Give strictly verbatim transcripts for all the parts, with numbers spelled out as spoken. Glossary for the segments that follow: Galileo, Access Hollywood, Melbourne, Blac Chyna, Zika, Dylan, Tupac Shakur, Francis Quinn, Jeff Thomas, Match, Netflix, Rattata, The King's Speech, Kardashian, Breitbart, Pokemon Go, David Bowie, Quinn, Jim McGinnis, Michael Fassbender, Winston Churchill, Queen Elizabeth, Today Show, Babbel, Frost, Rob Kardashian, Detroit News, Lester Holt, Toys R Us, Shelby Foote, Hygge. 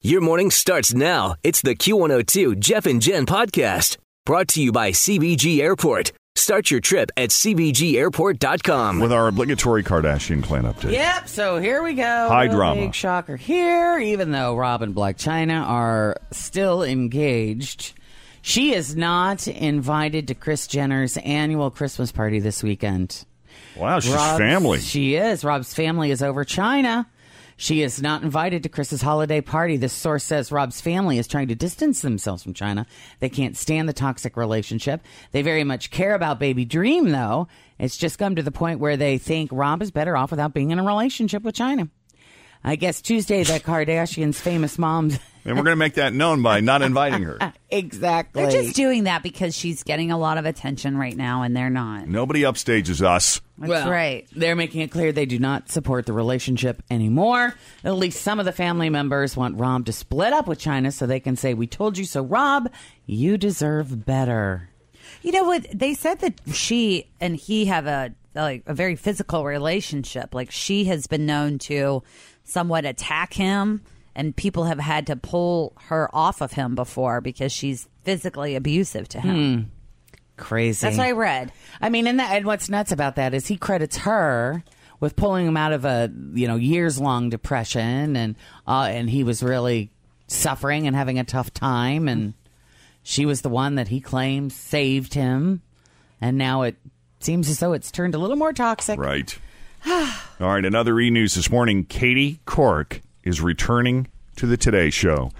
Your morning starts now. It's the Q one oh two Jeff and Jen podcast, brought to you by C B G Airport. Start your trip at C B G airport dot com. With our obligatory Kardashian clan update. Yep, so here we go. High no drama. Big shocker here, even though Rob and Blac Chyna are still engaged. She is not invited to Kris Jenner's annual Christmas party this weekend. Wow, she's Rob's, family. She is. Rob's family is over Chyna. She is not invited to Chris's holiday party. This source says Rob's family is trying to distance themselves from Chyna. They can't stand the toxic relationship. They very much care about Baby Dream, though. It's just come to the point where they think Rob is better off without being in a relationship with Chyna. I guess Tuesday, the Kardashians' famous moms. And we're going to make that known by not inviting her. Exactly. They're just doing that because she's getting a lot of attention right now, and they're not. Nobody upstages us. That's well, right. They're making it clear they do not support the relationship anymore. At least some of the family members want Rob to split up with Chyna so they can say, we told you so, Rob, you deserve better. You know what? They said that she and he have a like a very physical relationship. Like, she has been known to somewhat attack him, and people have had to pull her off of him before because she's physically abusive to him. Hmm. Crazy. That's what I read. I mean, and, that, and what's nuts about that is he credits her with pulling him out of a, you know, years long depression, and uh, and he was really suffering and having a tough time, and she was the one that he claims saved him, and now it seems as though it's turned a little more toxic. Right. All right. Another e-news this morning. Katie Couric is returning to the Today Show.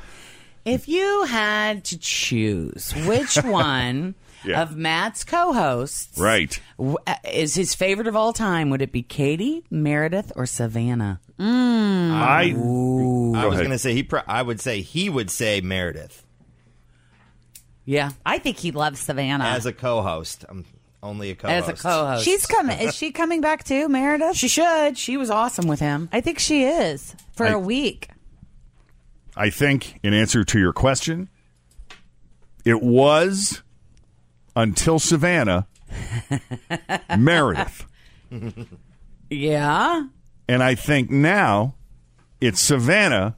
If you had to choose which one. Yeah. Of Matt's co-hosts, right, is his favorite of all time, would it be Katie, Meredith, or Savannah? Mm. I, Ooh. I Go was going to say he. Pro- I would say he would say Meredith. Yeah, I think he loves Savannah as a co-host. I'm only a co-host. As a co-host, she's coming. Is she coming back too, Meredith? She should. She was awesome with him. I think she is for I, a week. I think, in answer to your question, it was. Until Savannah, Meredith. Yeah. And I think now it's Savannah,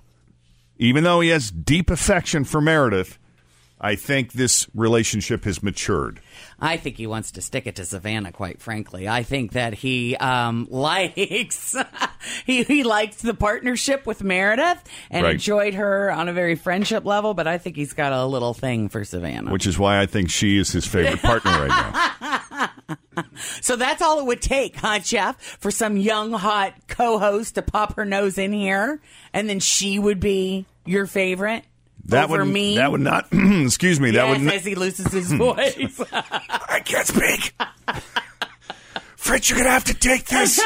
even though he has deep affection for Meredith, I think this relationship has matured. I think he wants to stick it to Savannah, quite frankly. I think that he um, likes he, he likes the partnership with Meredith and right. enjoyed her on a very friendship level, but I think he's got a little thing for Savannah. Which is why I think she is his favorite partner right now. So that's all it would take, huh, Jeff, for some young, hot co-host to pop her nose in here, and then she would be your favorite? That would, me. that would not, excuse me. Yes, that would not, as he loses his voice. I can't speak. Fritz, you're going to have to take this.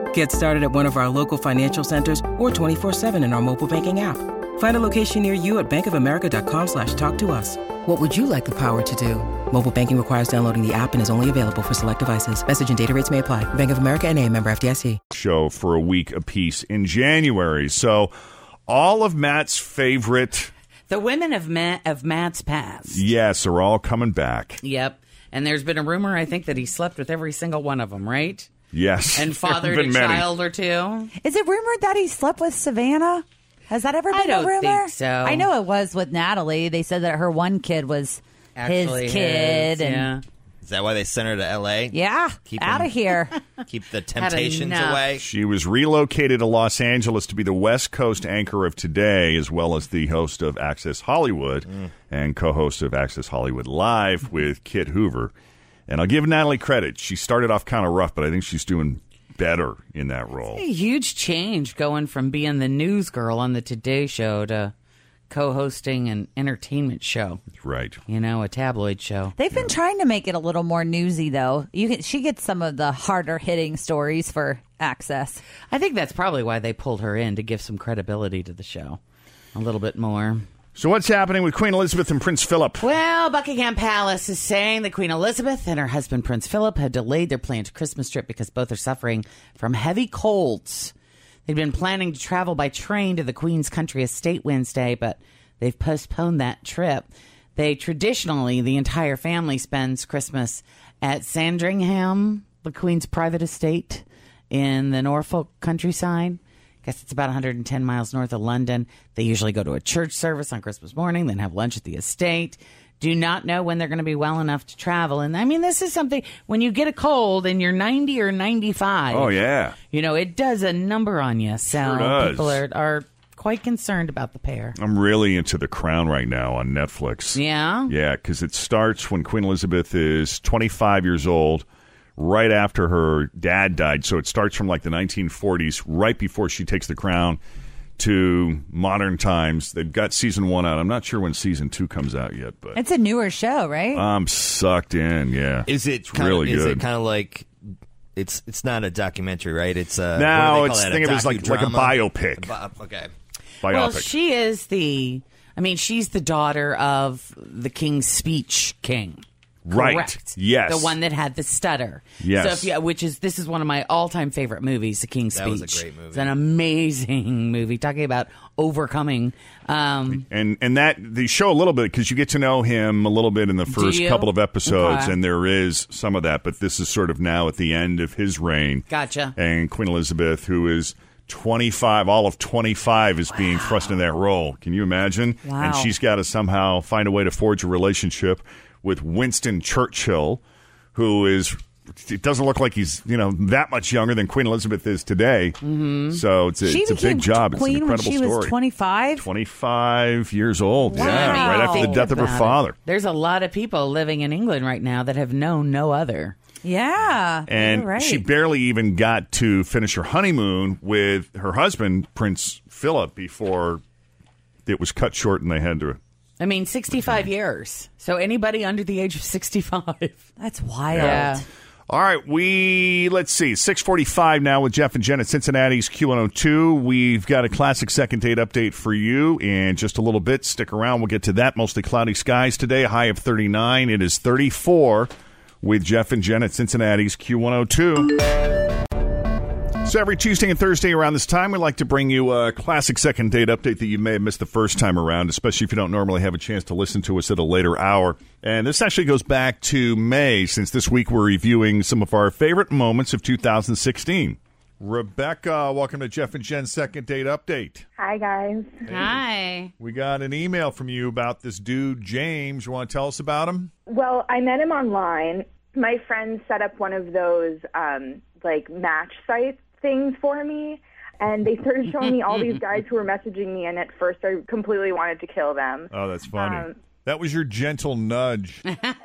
Get started at one of our local financial centers or twenty-four seven in our mobile banking app. Find a location near you at bankofamerica.com slash talk to us. What would you like the power to do? Mobile banking requires downloading the app and is only available for select devices. Message and data rates may apply. Bank of America N A, member F D I C. Show for a week apiece in January. So all of Matt's favorite... The women of, Matt, of Matt's past. Yes, are all coming back. Yep. And there's been a rumor, I think, that he slept with every single one of them, right? Yes. And fathered a many. child or two. Is it rumored that he slept with Savannah? Has that ever been I don't a rumor? Think so. I know it was with Natalie. They said that her one kid was Actually his kid. His, and yeah. Is that why they sent her to L A? Yeah. Keep out him, of here. Keep the temptations away. She was relocated to Los Angeles to be the West Coast anchor of Today, as well as the host of Access Hollywood mm. and co-host of Access Hollywood Live with Kit Hoover. And I'll give Natalie credit. She started off kind of rough, but I think she's doing better in that role. It's a huge change going from being the news girl on the Today Show to co-hosting an entertainment show. Right. You know, a tabloid show. They've been yeah. trying to make it a little more newsy, though. You can, she gets some of the harder-hitting stories for Access. I think that's probably why they pulled her in, to give some credibility to the show. A little bit more. So what's happening with Queen Elizabeth and Prince Philip? Well, Buckingham Palace is saying that Queen Elizabeth and her husband, Prince Philip, had delayed their planned Christmas trip because both are suffering from heavy colds. They'd been planning to travel by train to the Queen's country estate Wednesday, but they've postponed that trip. They traditionally, the entire family, spends Christmas at Sandringham, the Queen's private estate in the Norfolk countryside. I guess it's about one hundred ten miles north of London. They usually go to a church service on Christmas morning, then have lunch at the estate. Do not know when they're going to be well enough to travel. And, I mean, this is something, when you get a cold and you're ninety or ninety-five. Oh, yeah. You know, it does a number on you. So sure does. People are, are quite concerned about the pair. I'm really into The Crown right now on Netflix. Yeah? Yeah, because it starts when Queen Elizabeth is twenty-five years old. Right after her dad died. So it starts from like the nineteen forties, right before she takes the crown, to modern times. They've got season one out. I'm not sure when season two comes out yet, but it's a newer show, right? I'm sucked in. Yeah, is it it's really of, good? Is it kind of like it's it's not a documentary, right? It's a no. It's think of it as like like a biopic. Bi- okay, biopic. Well, she is the. I mean, she's the daughter of the King's Speech King. Correct. Right. Yes. The one that had the stutter. Yes. So if you, which is this is one of my all-time favorite movies, The King's Speech. That was a great movie. It's an amazing movie. Talking about overcoming. Um, and and that the show a little bit, because you get to know him a little bit in the first couple of episodes, okay. and there is some of that. But this is sort of now at the end of his reign. Gotcha. And Queen Elizabeth, who is twenty-five, all of twenty-five, is wow. being thrust in that role. Can you imagine? Wow. And she's got to somehow find a way to forge a relationship with Winston Churchill, who is, it doesn't look like he's, you know, that much younger than Queen Elizabeth is today. Mm-hmm. So it's a, it's a big job. It's an incredible story. She was twenty-five? twenty-five years old. Wow. Yeah, right after the death of her father. It. There's a lot of people living in England right now that have known no other. Yeah. And right. she barely even got to finish her honeymoon with her husband, Prince Philip, before it was cut short and they had to... I mean, sixty-five okay. years. So anybody under the age of sixty-five. That's wild. Yeah. All right, we, let's see, six forty-five now with Jeff and Jen at Cincinnati's Q one oh two. We've got a classic second date update for you in just a little bit. Stick around. We'll get to that. Mostly cloudy skies today, high of thirty-nine. It is thirty-four with Jeff and Jen at Cincinnati's Q one oh two. So every Tuesday and Thursday around this time, we like to bring you a classic second date update that you may have missed the first time around, especially if you don't normally have a chance to listen to us at a later hour. And this actually goes back to May, since this week we're reviewing some of our favorite moments of two thousand sixteen. Rebecca, welcome to Jeff and Jen's Second Date Update. Hi, guys. Hey. Hi. We got an email from you about this dude, James. You want to tell us about him? Well, I met him online. My friend set up one of those, um, like, match site things for me, and they started showing me all these guys who were messaging me, and at first I completely wanted to kill them. Oh, that's funny. Um, That was your gentle nudge. Why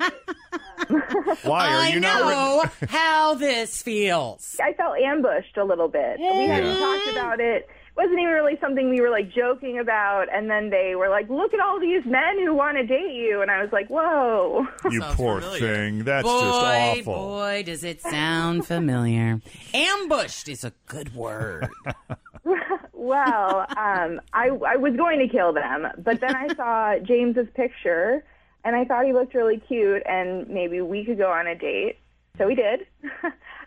are you I know not re- how this feels. I felt ambushed a little bit. Yeah. We hadn't yeah. talked about it. It wasn't even really something we were like joking about. And then they were like, "Look at all these men who want to date you." And I was like, "Whoa, you sounds poor familiar. Thing. That's boy, just awful." Boy, does it sound familiar? Ambushed is a good word. Well, um, I, I was going to kill them, but then I saw James's picture, and I thought he looked really cute, and maybe we could go on a date. So we did.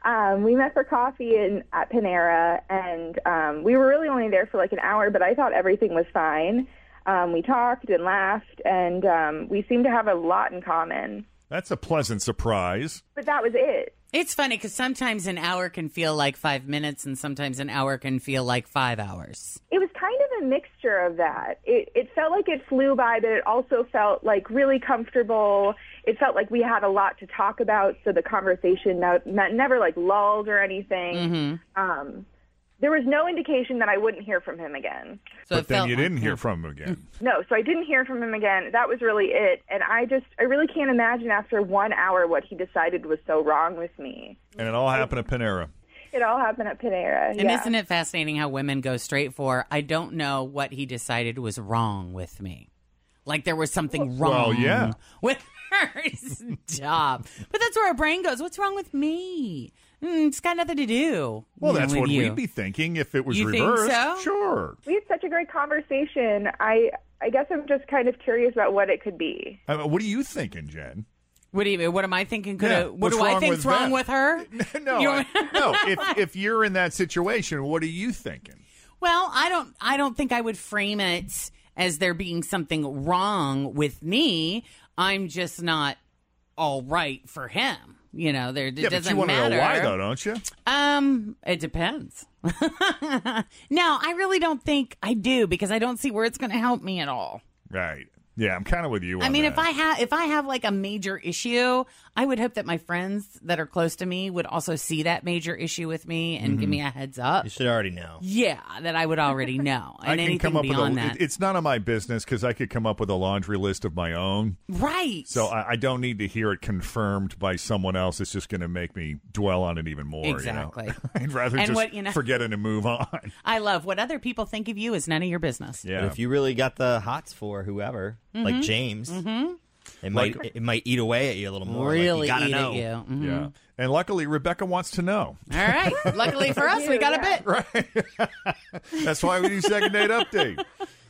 um, we met for coffee in, at Panera, and um, we were really only there for like an hour, but I thought everything was fine. Um, we talked and laughed, and um, we seemed to have a lot in common. That's a pleasant surprise. But that was it. It's funny because sometimes an hour can feel like five minutes and sometimes an hour can feel like five hours. It was kind of a mixture of that. It, it felt like it flew by, but it also felt like really comfortable. It felt like we had a lot to talk about, so the conversation not, not, never like lulled or anything. Mm-hmm. Um, there was no indication that I wouldn't hear from him again. So but then you like didn't him. hear from him again. No, so I didn't hear from him again. That was really it. And I just, I really can't imagine after one hour what he decided was so wrong with me. And it all happened at Panera. It all happened at Panera, And yeah. isn't it fascinating how women go straight for, I don't know what he decided was wrong with me. Like there was something well, wrong well, yeah. with her job. But that's where our brain goes, what's wrong with me? Mm, it's got nothing to do. Well, that's what you. we'd be thinking if it was you reversed. Think so? Sure. We had such a great conversation. I I guess I'm just kind of curious about what it could be. I mean, what are you thinking, Jen? What do you, What am I thinking? Could yeah. it, what What's do I think's wrong with her? No, I, no. If if you're in that situation, what are you thinking? Well, I don't. I don't think I would frame it as there being something wrong with me. I'm just not all right for him. You know, there, yeah, it doesn't matter. Yeah, but you want matter. to know why, though, don't you? Um, it depends. No, I really don't think I do, because I don't see where it's going to help me at all. Right. Yeah, I'm kind of with you on I mean, that. if I have if I have like a major issue, I would hope that my friends that are close to me would also see that major issue with me and mm-hmm. give me a heads up. You should already know. Yeah, that I would already know. And I can anything come up beyond with a, that. It's none of my business because I could come up with a laundry list of my own. Right. So I, I don't need to hear it confirmed by someone else. It's just going to make me dwell on it even more. Exactly. You know? I'd rather and just what, you know, forget it and move on. I love what other people think of you is none of your business. Yeah. But if you really got the hots for whoever... Mm-hmm. Like James, mm-hmm. it might like, it might eat away at you a little more. Really, like you gotta know. At you. Mm-hmm. Yeah, and luckily Rebecca wants to know. All right, luckily for us, we got yeah. a bit right. That's why we do second date update.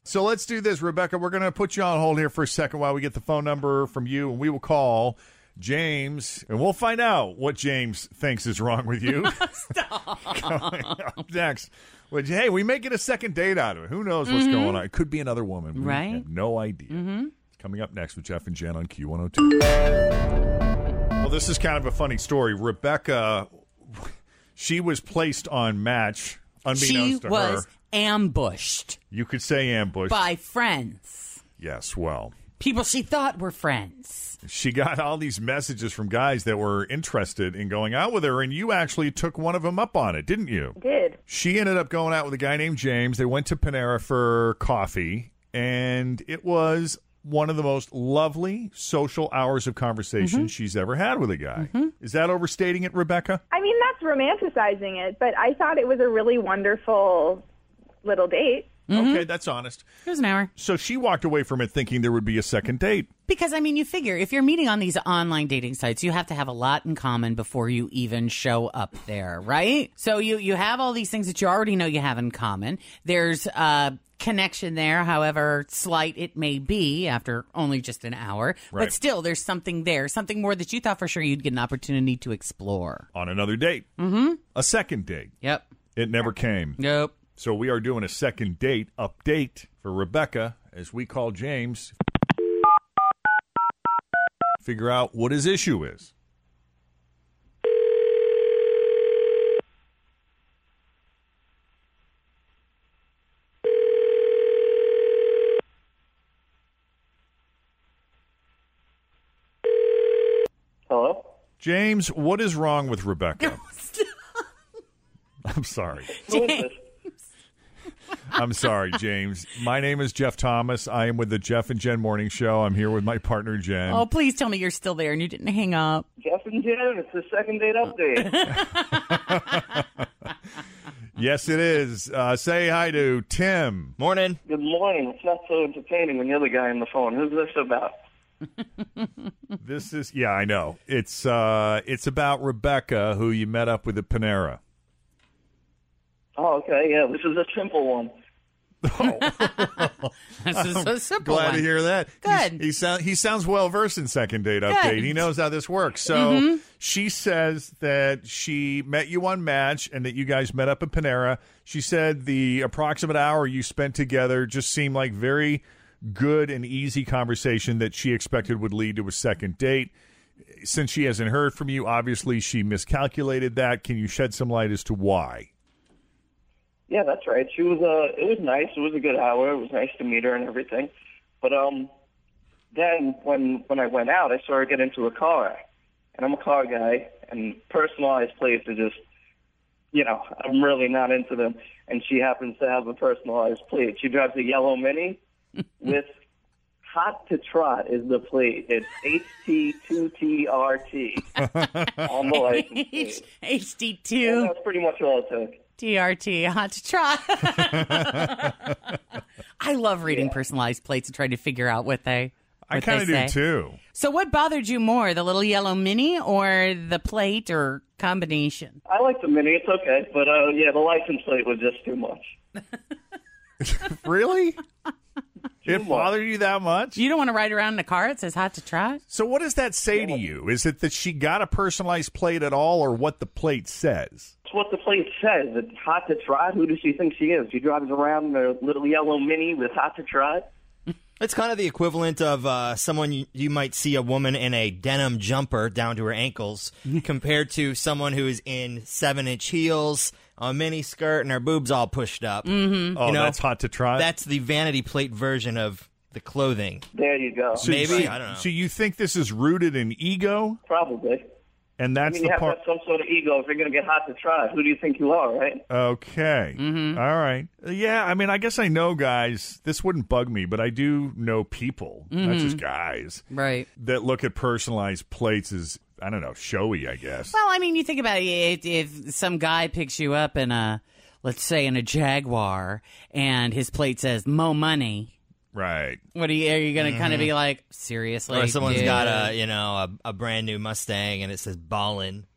So let's do this, Rebecca. We're gonna put you on hold here for a second while we get the phone number from you, and we will call James, and we'll find out what James thinks is wrong with you. Stop. Coming up next. Which, hey, we may get a second date out of it. Who knows what's mm-hmm. going on? It could be another woman. We right? have no idea. Mm-hmm. It's coming up next with Jeff and Jen on Q one oh two. Well, this is kind of a funny story. Rebecca, she was placed on Match, unbeknownst she to her. She was ambushed. You could say ambushed. By friends. Yes, well. People she thought were friends. She got all these messages from guys that were interested in going out with her, and you actually took one of them up on it, didn't you? I did. She ended up going out with a guy named James. They went to Panera for coffee, and it was one of the most lovely social hours of conversation mm-hmm. she's ever had with a guy. Mm-hmm. Is that overstating it, Rebecca? I mean, that's romanticizing it, but I thought it was a really wonderful little date. Mm-hmm. Okay, that's honest. It was an hour. So she walked away from it thinking there would be a second date. Because, I mean, you figure if you're meeting on these online dating sites, you have to have a lot in common before you even show up there, right? So you, you have all these things that you already know you have in common. There's a connection there, however slight it may be, after only just an hour. Right. But still, there's something there, something more that you thought for sure you'd get an opportunity to explore. On another date. Mm-hmm. A second date. Yep. It never came. Nope. So we are doing a second date update for Rebecca as we call James. Figure out what his issue is. Hello? James, what is wrong with Rebecca? I'm sorry. James. I'm sorry, James. My name is Jeff Thomas. I am with the Jeff and Jen Morning Show. I'm here with my partner, Jen. Oh, please tell me you're still there and you didn't hang up. Jeff and Jen, it's the second date update. Yes, it is. Uh, say hi to Tim. Morning. Good morning. It's not so entertaining when you're the guy on the phone. Who's this about? This is, yeah, I know. It's, uh, it's about Rebecca, who you met up with at Panera. Oh, okay, yeah, this is a simple one. Oh. This is a simple glad one. Glad to hear that. Good. He, so, he sounds well-versed in second date Good. Update. He knows how this works. So mm-hmm. she says that she met you on Match and that you guys met up at Panera. She said the approximate hour you spent together just seemed like very good and easy conversation that she expected would lead to a second date. Since she hasn't heard from you, obviously she miscalculated that. Can you shed some light as to why? Yeah, that's right. She was. Uh, it was nice. It was a good hour. It was nice to meet her and everything. But um, then when when I went out, I saw her get into a car, and I'm a car guy, and personalized plays are just, you know, I'm really not into them. And she happens to have a personalized plate. She drives a yellow Mini with "Hot to Trot" is the plate. It's H T two T R T on the license plate. H T two. Yeah, that's pretty much all it took. D R T, hot to trot. I love reading yeah. personalized plates and trying to figure out what they what I kind of do, too. So what bothered you more, the little yellow Mini or the plate or combination? I like the Mini. It's okay. But, uh, yeah, the license plate was just too much. Really? It bothered you that much? You don't want to ride around in a car that says hot to trot? So what does that say yeah. to you? Is it that she got a personalized plate at all or what the plate says? It's what the plate says. It's hot to trot. Who does she think she is? She drives around in a little yellow Mini with hot to trot. It's kind of the equivalent of uh, someone you, you might see a woman in a denim jumper down to her ankles compared to someone who is in seven-inch heels, a mini skirt, and her boobs all pushed up. Mm-hmm. Oh, you know, that's hot to trot? That's the vanity plate version of the clothing. There you go. So Maybe. You, I don't know. So you think this is rooted in ego? Probably. And that's I mean, you the have part. To have some sort of ego if you're going to get hot to trot. Who do you think you are, right? Okay. Mm-hmm. All right. Yeah, I mean, I guess I know guys. This wouldn't bug me, but I do know people, mm-hmm. not just guys, right? That look at personalized plates as, I don't know, showy, I guess. Well, I mean, you think about it. If some guy picks you up in a, let's say, in a Jaguar, and his plate says, "Mo money." Right. What are you, are you going to mm-hmm. kind of be like, seriously? Or someone's dude? got a, you know, a, a brand new Mustang and it says ballin'.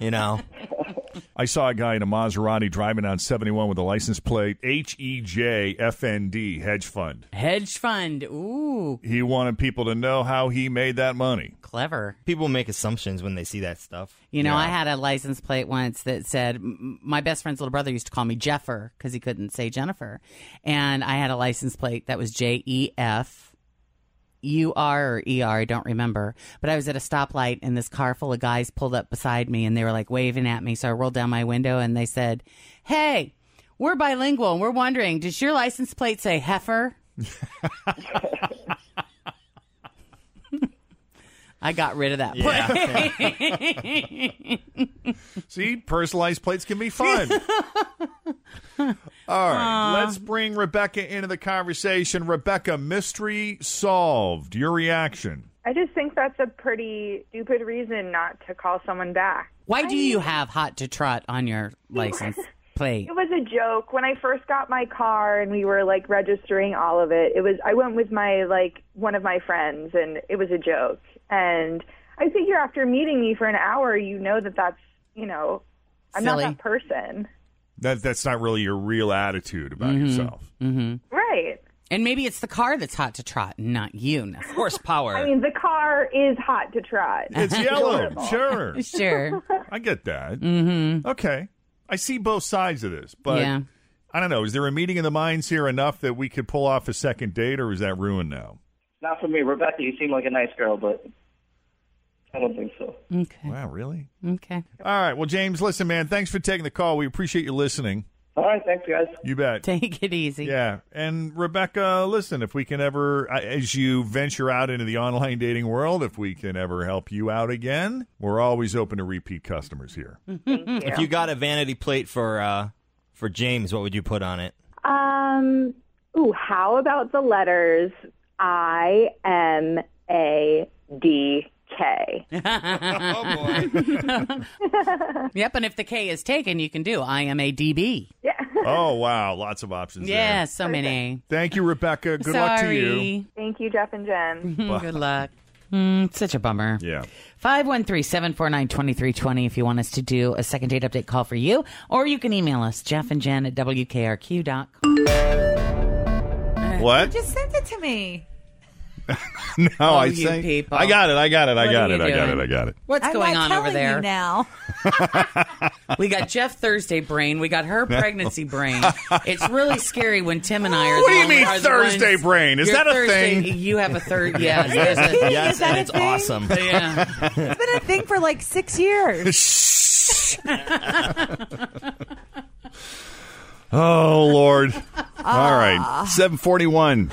You know? I saw a guy in a Maserati driving on seventy-one with a license plate, H E J F N D, hedge fund. Hedge fund. Ooh. He wanted people to know how he made that money. Clever. People make assumptions when they see that stuff. You know, yeah. I had a license plate once that said, my best friend's little brother used to call me Jeffer because he couldn't say Jennifer. And I had a license plate that was J E F. U R or E R, I don't remember. But I was at a stoplight, and this car full of guys pulled up beside me, and they were, like, waving at me. So I rolled down my window, and they said, "Hey, we're bilingual, and we're wondering, does your license plate say heifer?" I got rid of that plate. Yeah. See, personalized plates can be fun. All right, Aww. Let's bring Rebecca into the conversation. Rebecca, mystery solved. Your reaction? I just think that's a pretty stupid reason not to call someone back. Why do you have hot to trot on your license plate? It was a joke. When I first got my car and we were like registering all of it, it was I went with my like one of my friends, and it was a joke. And I figure after meeting me for an hour, you know that that's, you know, I'm Silly. Not that person. That that's not really your real attitude about mm-hmm. yourself. Mm-hmm. Right. And maybe it's the car that's hot to trot, not you. No. Horsepower. I mean, the car is hot to trot. It's yellow. Sure. Sure. I get that. Mm-hmm. Okay. I see both sides of this, but yeah. I don't know. Is there a meeting of the minds here enough that we could pull off a second date, or is that ruined now? Not for me. Rebecca, you seem like a nice girl, but I don't think so. Okay. Wow, really? Okay. All right. Well, James, listen, man, thanks for taking the call. We appreciate you listening. All right, thanks, guys. You bet. Take it easy. Yeah. And, Rebecca, listen, if we can ever, as you venture out into the online dating world, if we can ever help you out again, we're always open to repeat customers here. You. If you got a vanity plate for uh, for James, what would you put on it? Um. Ooh, how about the letters I M A D K? Oh, boy. Yep, and if the K is taken, you can do I M A D B. Yeah. Oh, wow. Lots of options yeah, there. so many. Thank you, Rebecca. Good Sorry. luck to you. Thank you, Jeff and Jen. Good luck. Mm, such a bummer. Yeah. five one three, seven four nine, two three two zero if you want us to do a second date update call for you, or you can email us, Jeff and Jen at W K R Q dot com. What? You just sent it to me. No, oh, I say people. I got it. I got it. I what got it. I got it. I got it. What's I'm going on over there now? We got Jeff Thursday brain. We got her pregnancy brain. It's really scary when Tim and I are. What the do you only, mean Thursday ones, brain? Is that a Thursday, thing? You have a third. Yeah, yes, a, yes, and it's thing? Awesome. Yeah. It's been a thing for like six years. Shh. Oh Lord! Uh. All right, seven forty-one.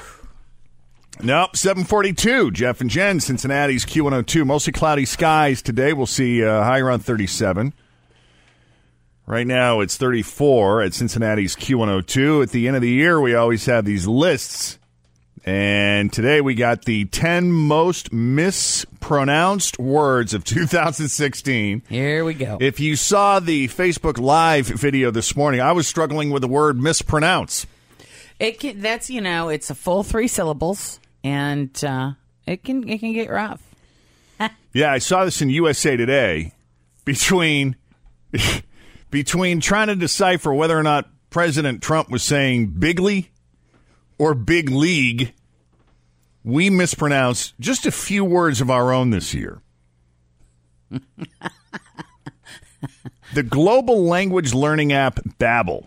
Nope, seven forty-two, Jeff and Jen, Cincinnati's Q one oh two. Mostly cloudy skies today. We'll see uh, high around thirty-seven. Right now, it's thirty-four at Cincinnati's Q one oh two. At the end of the year, we always have these lists. And today, we got the ten most mispronounced words of two thousand sixteen. Here we go. If you saw the Facebook Live video this morning, I was struggling with the word mispronounce. It can, that's, you know, it's a full three syllables. And uh, it can it can get rough. Yeah, I saw this in U S A Today. Between between trying to decipher whether or not President Trump was saying bigly or big league, we mispronounced just a few words of our own this year. The global language learning app Babbel.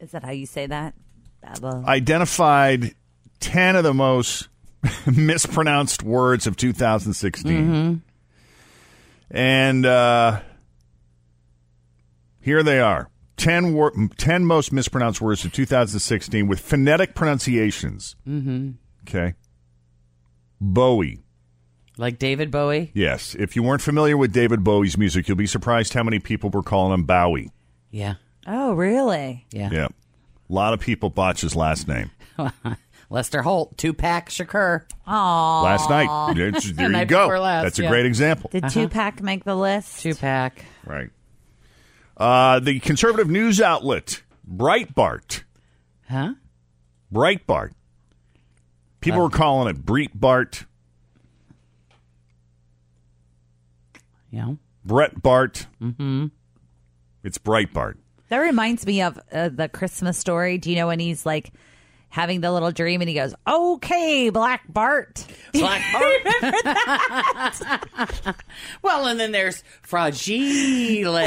Is that how you say that? Babbel. Identified ten of the most mispronounced words of two thousand sixteen. Mm-hmm. And uh, here they are. ten, wor- ten most mispronounced words of two thousand sixteen with phonetic pronunciations. Mm-hmm. Okay. Bowie. Like David Bowie? Yes. If you weren't familiar with David Bowie's music, you'll be surprised how many people were calling him Bowie. Yeah. Oh, really? Yeah. Yeah. A lot of people botch his last name. Lester Holt, Tupac Shakur. Aww. Last night. There you night go. Last, That's a yeah. great example. Did uh-huh. Tupac make the list? Tupac. Right. Uh, the conservative news outlet, Breitbart. Huh? Breitbart. People uh, were calling it Breitbart. Yeah. Breitbart. Mm-hmm. It's Breitbart. That reminds me of uh, the Christmas story. Do you know when he's like having the little dream, and he goes, "Okay, Blac Bart." Blac Bart. Remember that? Well, and then there's fragile. All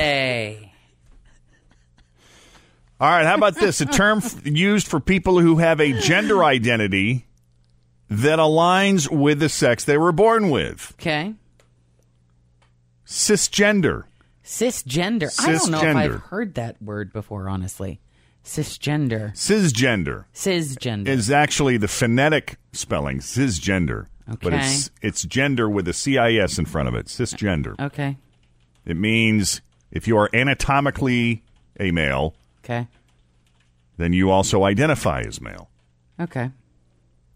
right, how about this? A term f- used for people who have a gender identity that aligns with the sex they were born with. Okay. Cisgender. Cisgender. Cisgender. I don't know if I've heard that word before, honestly. Cisgender. Cisgender. Cisgender. Is actually the phonetic spelling, cisgender. Okay. But it's, it's gender with a C I S in front of it, cisgender. Okay. It means if you are anatomically a male, okay, then you also identify as male. Okay.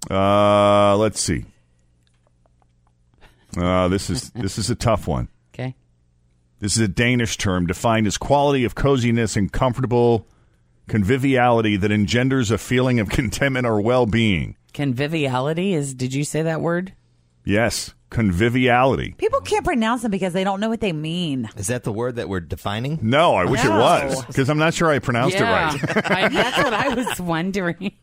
Uh, let's see. Uh, this is this is a tough one. Okay. This is a Danish term defined as quality of coziness and comfortable conviviality that engenders a feeling of contentment or well-being. Conviviality is, did you say that word? Yes, conviviality. People can't pronounce them because they don't know what they mean. Is that the word that we're defining? No, I wish no. it was, because I'm not sure I pronounced yeah. it right. I, that's what I was wondering.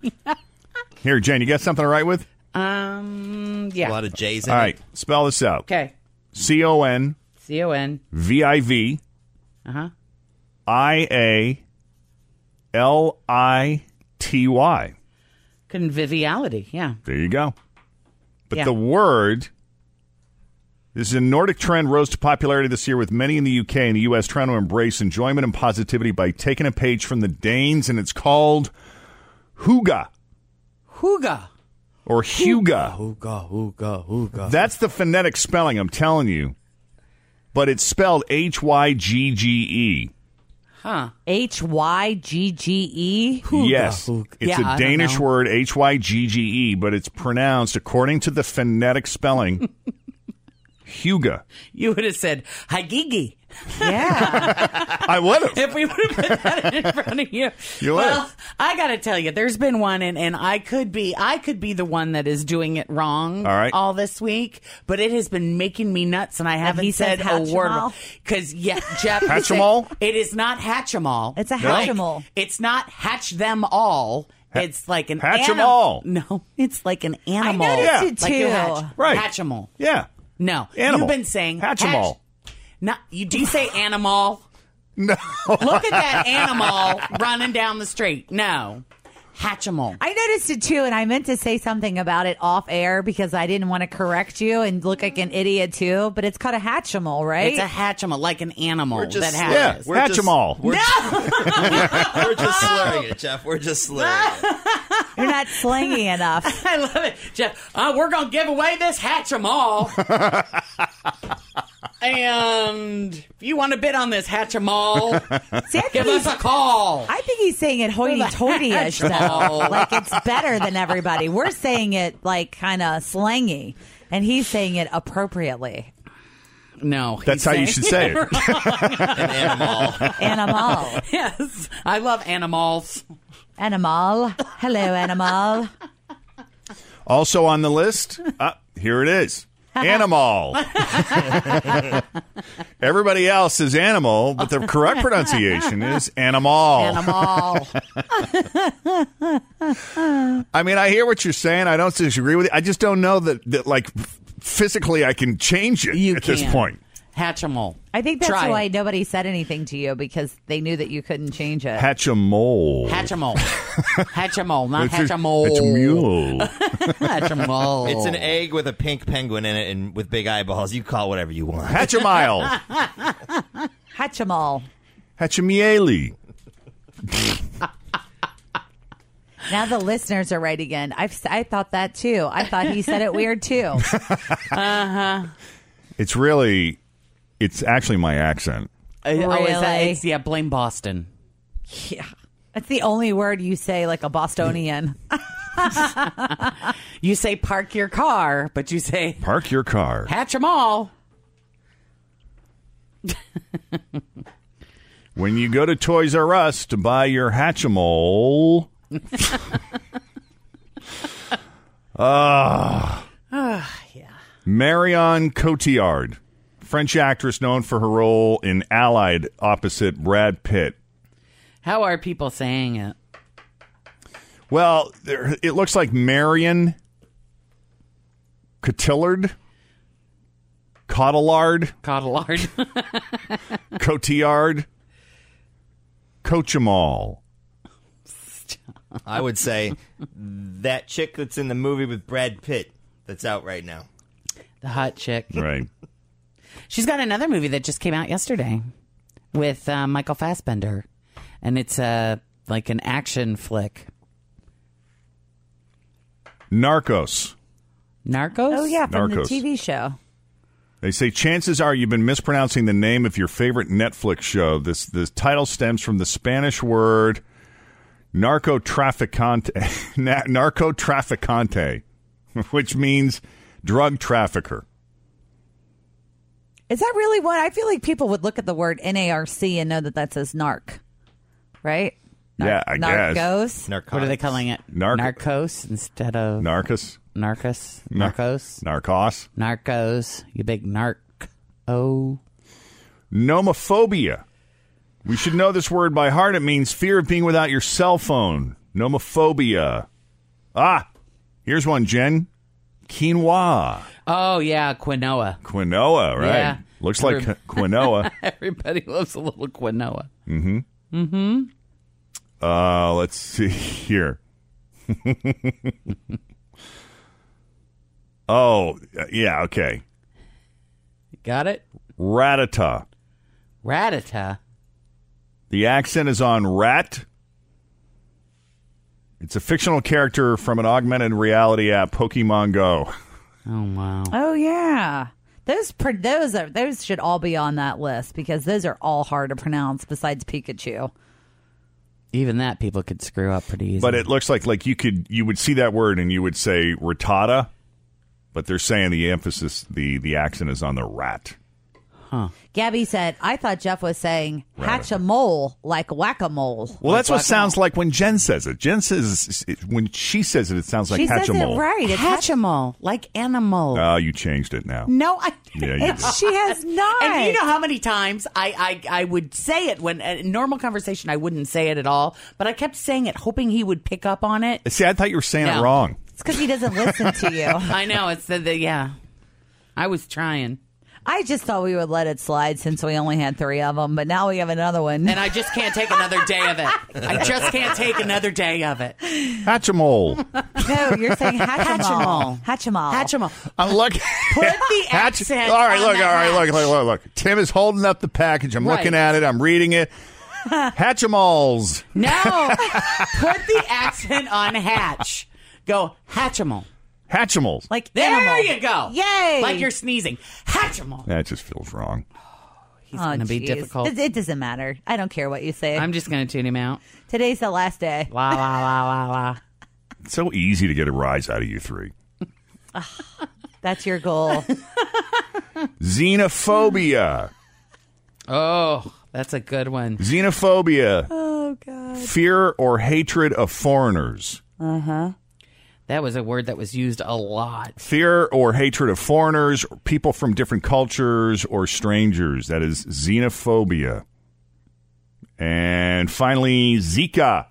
Here, Jen, you got something to write with? Um, yeah. A lot of J's in it. All right, it. Spell this out. Okay. C O N. C O N. V I V. Uh-huh. I A L I T Y. Conviviality, yeah. There you go. But yeah. the word, this is a Nordic trend rose to popularity this year with many in the U K and the U S trying to embrace enjoyment and positivity by taking a page from the Danes, and it's called hygge. Hygge. Or hygge. Hygge, hygge, hygge. That's the phonetic spelling, I'm telling you. But it's spelled H Y G G E. Huh. H Y G G E? Hygge. Yes. It's yeah, a Danish word, H Y G G E, but it's pronounced, according to the phonetic spelling, hygge. You would have said, hygge. Yeah. I would have. If we would have put that in front of you. You would have. Well, I got to tell you, there's been one, and, and I could be I could be the one that is doing it wrong all, right. all this week, but it has been making me nuts, and I haven't he said a word. Because, yeah, Jeff. Hatchimal? It is not Hatchimal. It's a Hatchimal. Like, it's not hatch them all. Ha- it's like an animal. Hatchimal. Anim- no, it's like an animal. I noticed yeah. it, too. Like hatch- right. Hatchimal. Yeah. No. Animal. You've been saying Hatchimal. Hatch- Not, you, do you say animal? No. Look at that animal running down the street. No. Hatchimal. I noticed it, too, and I meant to say something about it off air because I didn't want to correct you and look like an idiot, too, but it's called a Hatchimal, right? It's a Hatchimal, like an animal just, that has. Yeah, Hatchimal. We're just, no! We're just slurring it, Jeff. We're just slurring it. You're not slangy enough. I love it. Jeff, uh, we're going to give away this Hatchimal. And if you want to bid on this Hatchimal, give us a call. I think he's saying it hoity-toity-ish, though. Like, it's better than everybody. We're saying it, like, kind of slangy, and he's saying it appropriately. No. That's how you should say it. An animal. Animal. Yes. I love animals. Animal. Hello, animal. Also on the list, uh, here it is. Animal. Everybody else is animal, but the correct pronunciation is animal. Animal. I mean, I hear what you're saying. I don't disagree with you. I just don't know that, that like, physically I can change it you at can. This point. Hatchimal. I think that's Try why it. Nobody said anything to you, because they knew that you couldn't change it. Hatchimal. Hatchimal. Hatchimal, not Hatchimal. It's a mule. Hatchimal. It's an egg with a pink penguin in it and with big eyeballs. You call it whatever you want. Hatchimal. Hatchimal. Hatchimieli. Now the listeners are right again. I've, I thought that, too. I thought he said it weird, too. Uh-huh. It's really, it's actually my accent. Really? Oh, is that, it's, yeah, blame Boston. Yeah. That's the only word you say like a Bostonian. You say park your car, but you say... Park your car. Hatchimal. When you go to Toys R Us to buy your Hatchimal... Ah. uh, ah, yeah. Marion Cotillard, French actress known for her role in Allied opposite Brad Pitt. How are people saying it? Well, there, it looks like Marion Cotillard. Cotillard. Cotillard. Cotillard. Cochamal. I would say that chick that's in the movie with Brad Pitt that's out right now. The hot chick. Right. She's got another movie that just came out yesterday with uh, Michael Fassbender. And it's uh, like an action flick. Narcos. Narcos? Oh, yeah, from Narcos. The T V show. They say chances are you've been mispronouncing the name of your favorite Netflix show. This, this title stems from the Spanish word narco-trafficante, na- narco-trafficante, which means drug trafficker. Is that really what? I feel like people would look at the word N A R C and know that that says narc, right? Nar- yeah, I narcos. guess. Narcos. What are they calling it? Narc- Narcos instead of... Narcos. Narcos. Narcos. Narcos. Narcos. You big narc. Oh. Nomophobia. We should know this word by heart. It means fear of being without your cell phone. Nomophobia. Ah, here's one, Jen. Quinoa. Oh, yeah, quinoa. Quinoa, right. Yeah. Looks like Every- quinoa. Everybody loves a little quinoa. Mm-hmm. Mm-hmm. Uh, let's see here. Oh, yeah, okay. Got it? Rattata. Rattata? The accent is on rat. It's a fictional character from an augmented reality app, Pokemon Go. Oh, wow. Oh, yeah. Those those are, those should all be on that list because those are all hard to pronounce besides Pikachu. Even that people could screw up pretty easily. But it looks like like you could you would see that word and you would say Rattata, but they're saying the emphasis, the, the accent is on the rat. Huh. Gabby said, I thought Jeff was saying Hatchimal like whack-a-mole. Well, like that's what sounds like when Jen says it. Jen says, it, when she says it, it sounds like Hatchimal. She says it right. It's Hatchimal, like animal. Oh, you changed it now. No, I didn't. Yeah, she has not. And you know how many times I, I, I would say it when, in normal conversation, I wouldn't say it at all, but I kept saying it, hoping he would pick up on it. See, I thought you were saying no. it wrong. It's because he doesn't listen to you. I know. It's the, the, yeah. I was trying. I just thought we would let it slide since we only had three of them, but now we have another one. And I just can't take another day of it. I just can't take another day of it. Hatchimal. No, you're saying Hatchimal. Hatchimal. Hatchimal. I'm looking. Put the accent. All right, look, all right, look, look, look, look. Tim is holding up the package. I'm right. looking at it. I'm reading it. Hatchimals. No. Put the accent on hatch. Go Hatchimal. Hatchimals. Like animal. There you go. Yay. Like you're sneezing. Hatchimal. That just feels wrong. He's oh, going to be difficult. It, it doesn't matter. I don't care what you say. I'm just going to tune him out. Today's the last day. La, la, la, la, la. It's so easy to get a rise out of you three. Oh, that's your goal. Xenophobia. Oh, that's a good one. Xenophobia. Oh, God. Fear or hatred of foreigners. Uh-huh. That was a word that was used a lot. Fear or hatred of foreigners, people from different cultures, or strangers. That is xenophobia. And finally, Zika.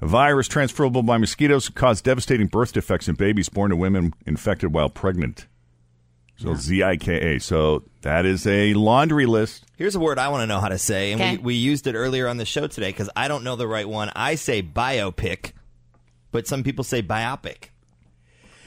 A virus transferable by mosquitoes that cause devastating birth defects in babies born to women infected while pregnant. So yeah. Z I K A. So that is a laundry list. Here's a word I want to know how to say. And okay. we, we used it earlier on the show today because I don't know the right one. I say biopic. But some people say biopic.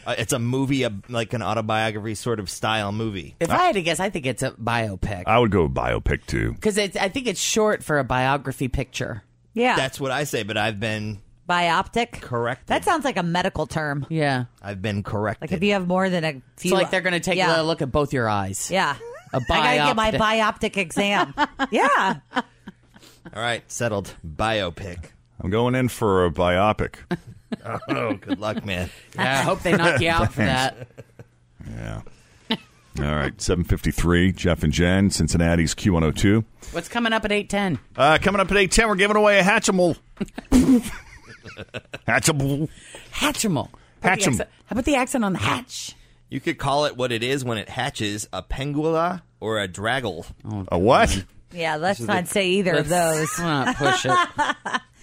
Uh, it's a movie, a, like an autobiography sort of style movie. If I had to guess, I think it's a biopic. I would go with biopic, too. Because I think it's short for a biography picture. Yeah. That's what I say, but I've been... Bioptic? Corrected. That sounds like a medical term. Yeah. I've been corrected. Like if you have more than a few... So like they're going to take yeah. a look at both your eyes. Yeah. A bioptic. I got to get my bioptic exam. Yeah. All right. Settled. Biopic. I'm going in for a biopic. Oh, good luck, man. Yeah, I hope they knock you out for that. Yeah. All right, seven fifty-three, Jeff and Jen, Cincinnati's Q one oh two. What's coming up at eight ten? Uh, coming up at eight ten, we're giving away a Hatchimal. Hatchimal. Hatchimal. Hatchimal. How about the accent on the hatch? You could call it what it is when it hatches, a pengula or a draggle. Oh, a what? Man. Yeah, let's not the, say either of those. Not push it.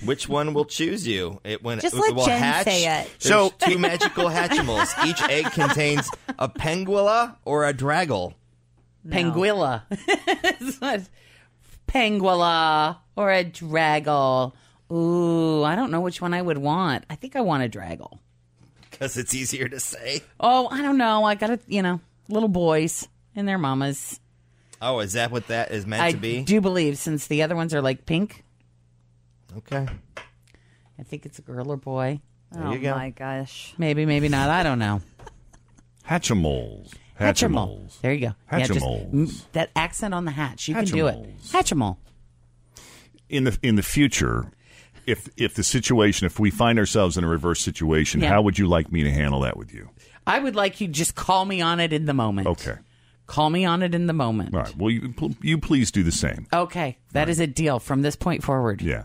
Which one will choose you? It when Just it, let will Jen hatch, say it. There's so two magical hatchimals. Each egg contains a penguilla or a draggle. No. Penguilla. It's not penguilla or a draggle. Ooh, I don't know which one I would want. I think I want a draggle. Because it's easier to say? Oh, I don't know. I got to, you know, little boys and their mamas. Oh, is that what that is meant I to be? I do believe, since the other ones are like pink. Okay. I think it's a girl or boy. There oh, go. my gosh. Maybe, maybe not. I don't know. Hatchimals. Hatchimals. There you go. Hatchimals. Yeah, just, that accent on the hatch. You Hatchimals. Can do it. Hatchimal. In the in the future, if if the situation, if we find ourselves in a reverse situation, yeah. how would you like me to handle that with you? I would like you to just call me on it in the moment. Okay. Call me on it in the moment. All right. Well, you, you please do the same. Okay. That right. is a deal from this point forward. Yeah.